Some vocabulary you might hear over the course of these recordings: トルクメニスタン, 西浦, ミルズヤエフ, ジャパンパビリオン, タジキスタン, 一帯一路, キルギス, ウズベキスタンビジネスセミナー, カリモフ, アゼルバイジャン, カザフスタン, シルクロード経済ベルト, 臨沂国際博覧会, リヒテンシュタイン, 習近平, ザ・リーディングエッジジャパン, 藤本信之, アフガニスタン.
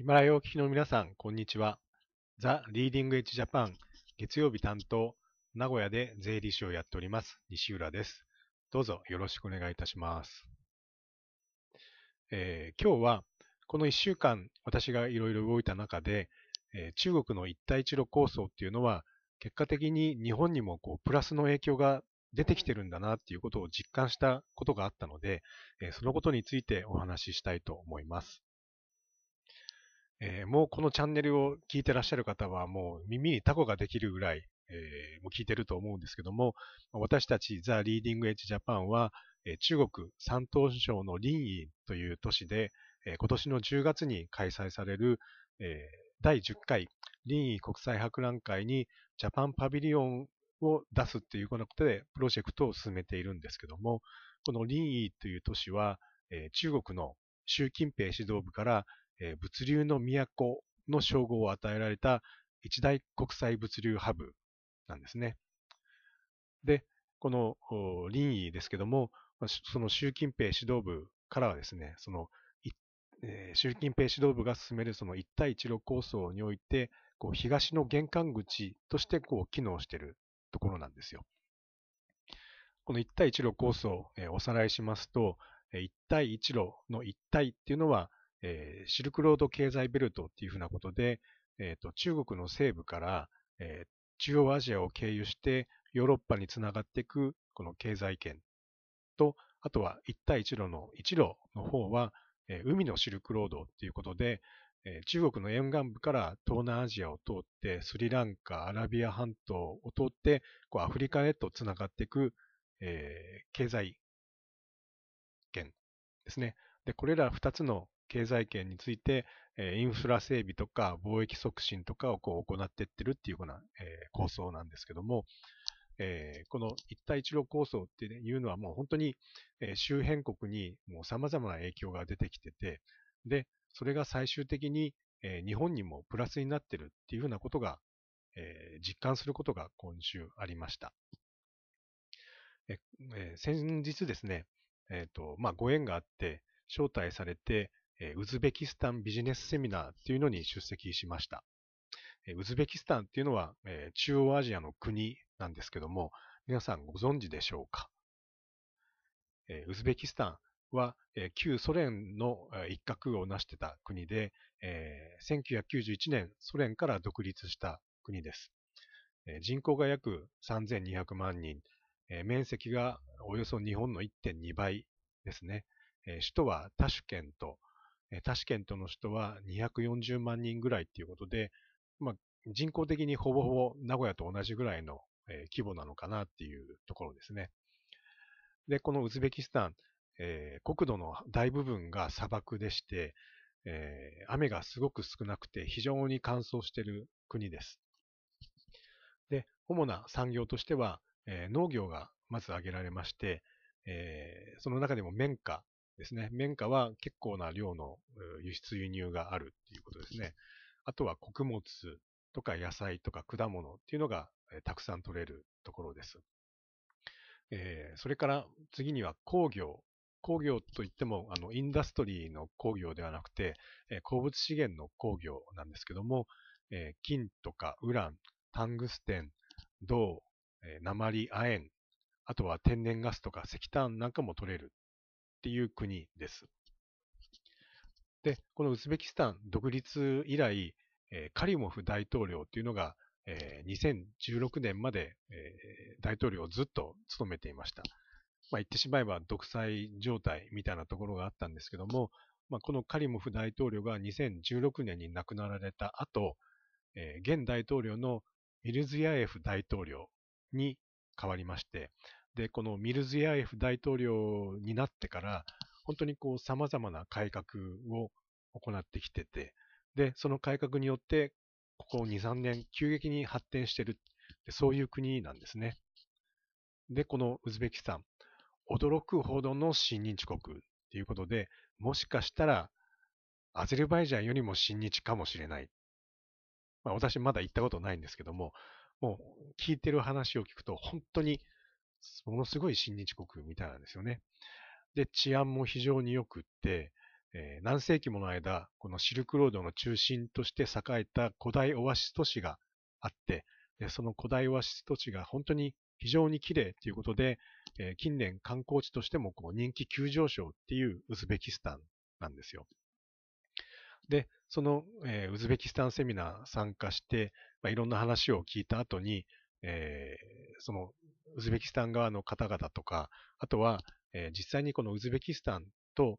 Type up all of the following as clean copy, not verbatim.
ヒマラヤをお聞きの皆さん、こんにちは。ザ・リーディングエッジジャパン、月曜日担当、名古屋で税理士をやっております、西浦です。どうぞよろしくお願いいたします。今日は、この1週間、私がいろいろ動いた中で、中国の一帯一路構想っていうのは、結果的に日本にもプラスの影響が出てきてるんだなっていうことを実感したことがあったので、そのことについてお話ししたいと思います。もうこのチャンネルを聞いてらっしゃる方はもう耳にタコができるぐらい、もう聞いてると思うんですけども、私たちザ・リーディングエッジジャパンは、中国山東省の臨沂という都市で、今年の10月に開催される、第10回臨沂国際博覧会にジャパンパビリオンを出すっていうことでプロジェクトを進めているんですけども、この臨沂という都市は、中国の習近平指導部から物流の都の称号を与えられた一大国際物流ハブなんですね。で、この臨沂ですけども、その習近平指導部からはですね、その習近平指導部が進めるその一帯一路構想において、東の玄関口として機能しているところなんですよ。この一帯一路構想、おさらいしますと、一帯一路の一帯っていうのは、シルクロード経済ベルトっていうふうなことで、中国の西部から、中央アジアを経由してヨーロッパにつながっていくこの経済圏と、あとは一帯一路の一路の方は、海のシルクロードっていうことで、中国の沿岸部から東南アジアを通ってスリランカ、アラビア半島を通ってアフリカへとつながっていく、経済圏ですね。で、これら2つの経済圏について、インフラ整備とか貿易促進とかを行っていってるっていうような構想なんですけども、この一帯一路構想っていうのはもう本当に周辺国にもう様々な影響が出てきてて、で、それが最終的に日本にもプラスになってるっていうふうなことが、実感することが今週ありました。先日ですね、ご縁があって招待されて、ウズベキスタンビジネスセミナーっていうのに出席しました。ウズベキスタンっていうのは中央アジアの国なんですけども、皆さんご存知でしょうか？ウズベキスタンは旧ソ連の一角を成してた国で、1991年ソ連から独立した国です。人口が約3200万人、面積がおよそ日本の 1.2 倍ですね。首都はタシュケントの人は240万人ぐらいということで、人口的にほぼほぼ名古屋と同じぐらいの規模なのかなっていうところですね。で、このウズベキスタン、国土の大部分が砂漠でして、雨がすごく少なくて非常に乾燥している国です。で、主な産業としては、農業がまず挙げられまして、その中でも綿花ですね。綿花は結構な量の輸出輸入があるということですね。あとは穀物とか野菜とか果物っていうのがたくさん取れるところです。それから次には工業。工業といってもインダストリーの工業ではなくて、鉱物資源の工業なんですけども、金とかウラン、タングステン、銅、鉛、亜鉛、あとは天然ガスとか石炭なんかも取れるっていう国です。で、このウズベキスタン独立以来、カリモフ大統領というのが、2016年まで大統領をずっと務めていました。言ってしまえば独裁状態みたいなところがあったんですけども、このカリモフ大統領が2016年に亡くなられた後、現大統領のミルズヤエフ大統領に変わりまして、で、このミルズヤエフ大統領になってから、本当に様々な改革を行ってきてて、で、その改革によって、ここ2、3年、急激に発展している、そういう国なんですね。で、このウズベキスタン、驚くほどの親日国ということで、もしかしたら、アゼルバイジャンよりも親日かもしれない。私、まだ行ったことないんですけども、もう聞いてる話を聞くと、本当に、ものすごい親日国みたいなんですよね。で、治安も非常に良くって、何世紀もの間、このシルクロードの中心として栄えた古代オアシス都市があって、その古代オアシス都市が本当に非常に綺麗ということで、近年観光地としてもこう人気急上昇っていうウズベキスタンなんですよ。で、その、ウズベキスタンセミナー参加して、いろんな話を聞いた後に、そのウズベキスタン側の方々とか、あとは、実際にこのウズベキスタンと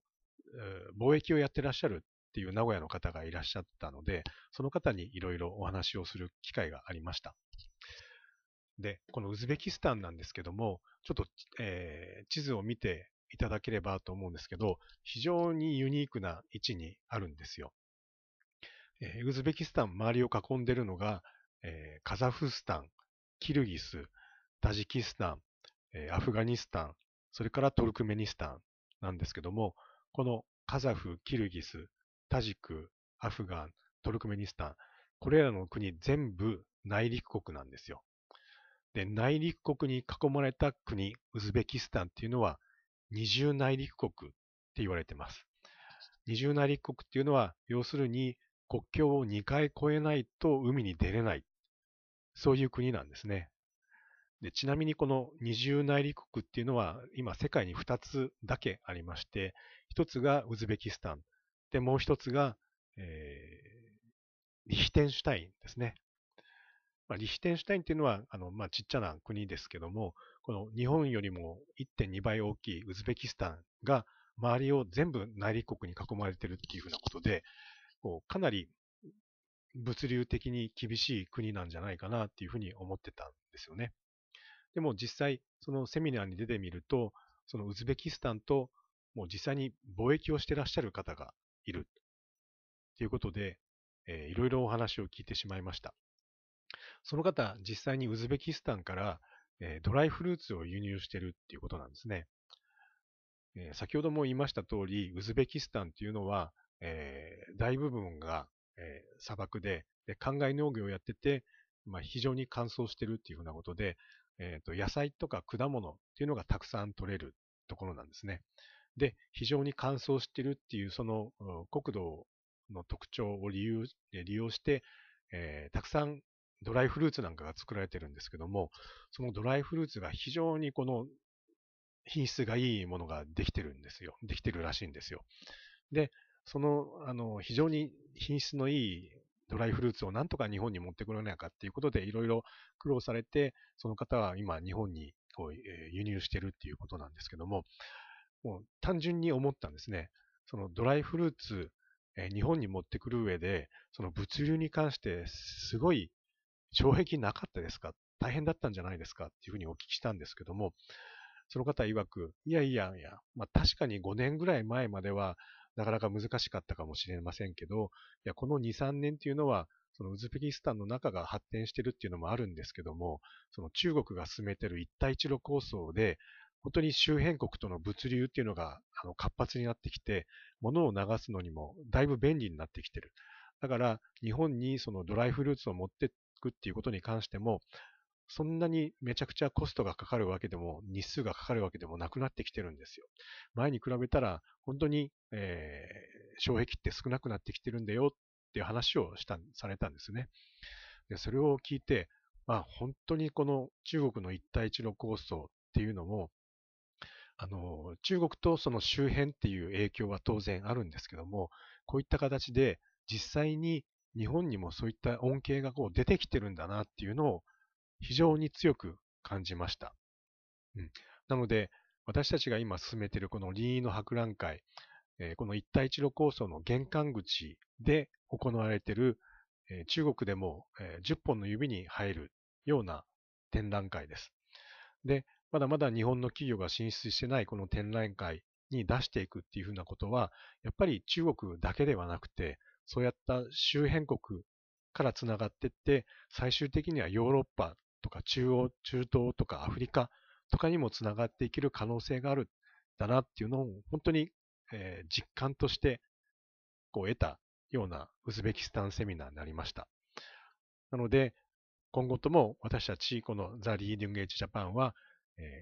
貿易をやってらっしゃるっていう名古屋の方がいらっしゃったので、その方にいろいろお話をする機会がありました。で、このウズベキスタンなんですけども、ちょっと、地図を見ていただければと思うんですけど、非常にユニークな位置にあるんですよ。ウズベキスタン周りを囲んでるのが、カザフスタン、キルギス、タジキスタン、アフガニスタン、それからトルクメニスタンなんですけども、このカザフ、キルギス、タジク、アフガン、トルクメニスタン、これらの国全部内陸国なんですよ。で、内陸国に囲まれた国、ウズベキスタンっていうのは二重内陸国って言われてます。二重内陸国っていうのは、要するに国境を2回越えないと海に出れない。そういう国なんですね。で、ちなみにこの二重内陸国っていうのは今世界に2つだけありまして、1つがウズベキスタン。で、もう1つが、リヒテンシュタインですね。リヒテンシュタインっていうのはちっちゃな国ですけども、この日本よりも 1.2 倍大きいウズベキスタンが周りを全部内陸国に囲まれてるっていうふうなことで、こうかなり物流的に厳しい国なんじゃないかなっていうふうに思ってたんですよね。でも実際、そのセミナーに出てみると、そのウズベキスタンともう実際に貿易をしてらっしゃる方がいるということで、いろいろお話を聞いてしまいました。その方、実際にウズベキスタンから、ドライフルーツを輸入してるっていうことなんですね。先ほども言いました通り、ウズベキスタンっていうのは、大部分が、砂漠で、灌漑農業をやってて、非常に乾燥してるっていうふうなことで、野菜とか果物っていうのがたくさん取れるところなんですね。で、非常に乾燥してるっていうその国土の特徴を利用して、たくさんドライフルーツなんかが作られてるんですけども、そのドライフルーツが非常にこの品質がいいものができてるんですよ。できてるらしいんですよ。で、その、非常に品質のいいドライフルーツをなんとか日本に持ってこられないかっていうことでいろいろ苦労されて、その方は今日本にこう輸入してるっていうことなんですけども、もう単純に思ったんですね。そのドライフルーツ、日本に持ってくる上で、その物流に関してすごい障壁なかったですか？大変だったんじゃないですか？っていうふうにお聞きしたんですけども、その方曰く、いや、確かに5年ぐらい前まではなかなか難しかったかもしれませんけど、いやこの2、3年っていうのは、そのウズベキスタンの中が発展してるっていうのもあるんですけども、その中国が進めてる一帯一路構想で、本当に周辺国との物流っていうのが活発になってきて、物を流すのにもだいぶ便利になってきてる。だから日本にそのドライフルーツを持ってっていうことに関しても、そんなにめちゃくちゃコストがかかるわけでも、日数がかかるわけでもなくなってきてるんですよ。前に比べたら、本当に、障壁って少なくなってきてるんだよっていう話をされたんですね。で、それを聞いて、本当にこの中国の一帯一路構想っていうのも、中国とその周辺っていう影響は当然あるんですけども、こういった形で実際に日本にもそういった恩恵がこう出てきてるんだなっていうのを非常に強く感じました。なので、私たちが今進めているこの林沂の博覧会、この一帯一路構想の玄関口で行われている、中国でも10本の指に入るような展覧会です。で、まだまだ日本の企業が進出してないこの展覧会に出していくっていうふうなことは、やっぱり中国だけではなくて、そうやった周辺国からつながっていって、最終的にはヨーロッパとか中東とかアフリカとかにもつながっていける可能性があるんだなっていうのを本当に実感としてこう得たようなウズベキスタンセミナーになりました。なので、今後とも私たちこの The Leading Edge Japan は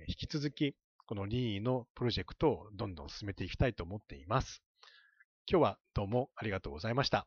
引き続きこの林沂のプロジェクトをどんどん進めていきたいと思っています。今日はどうもありがとうございました。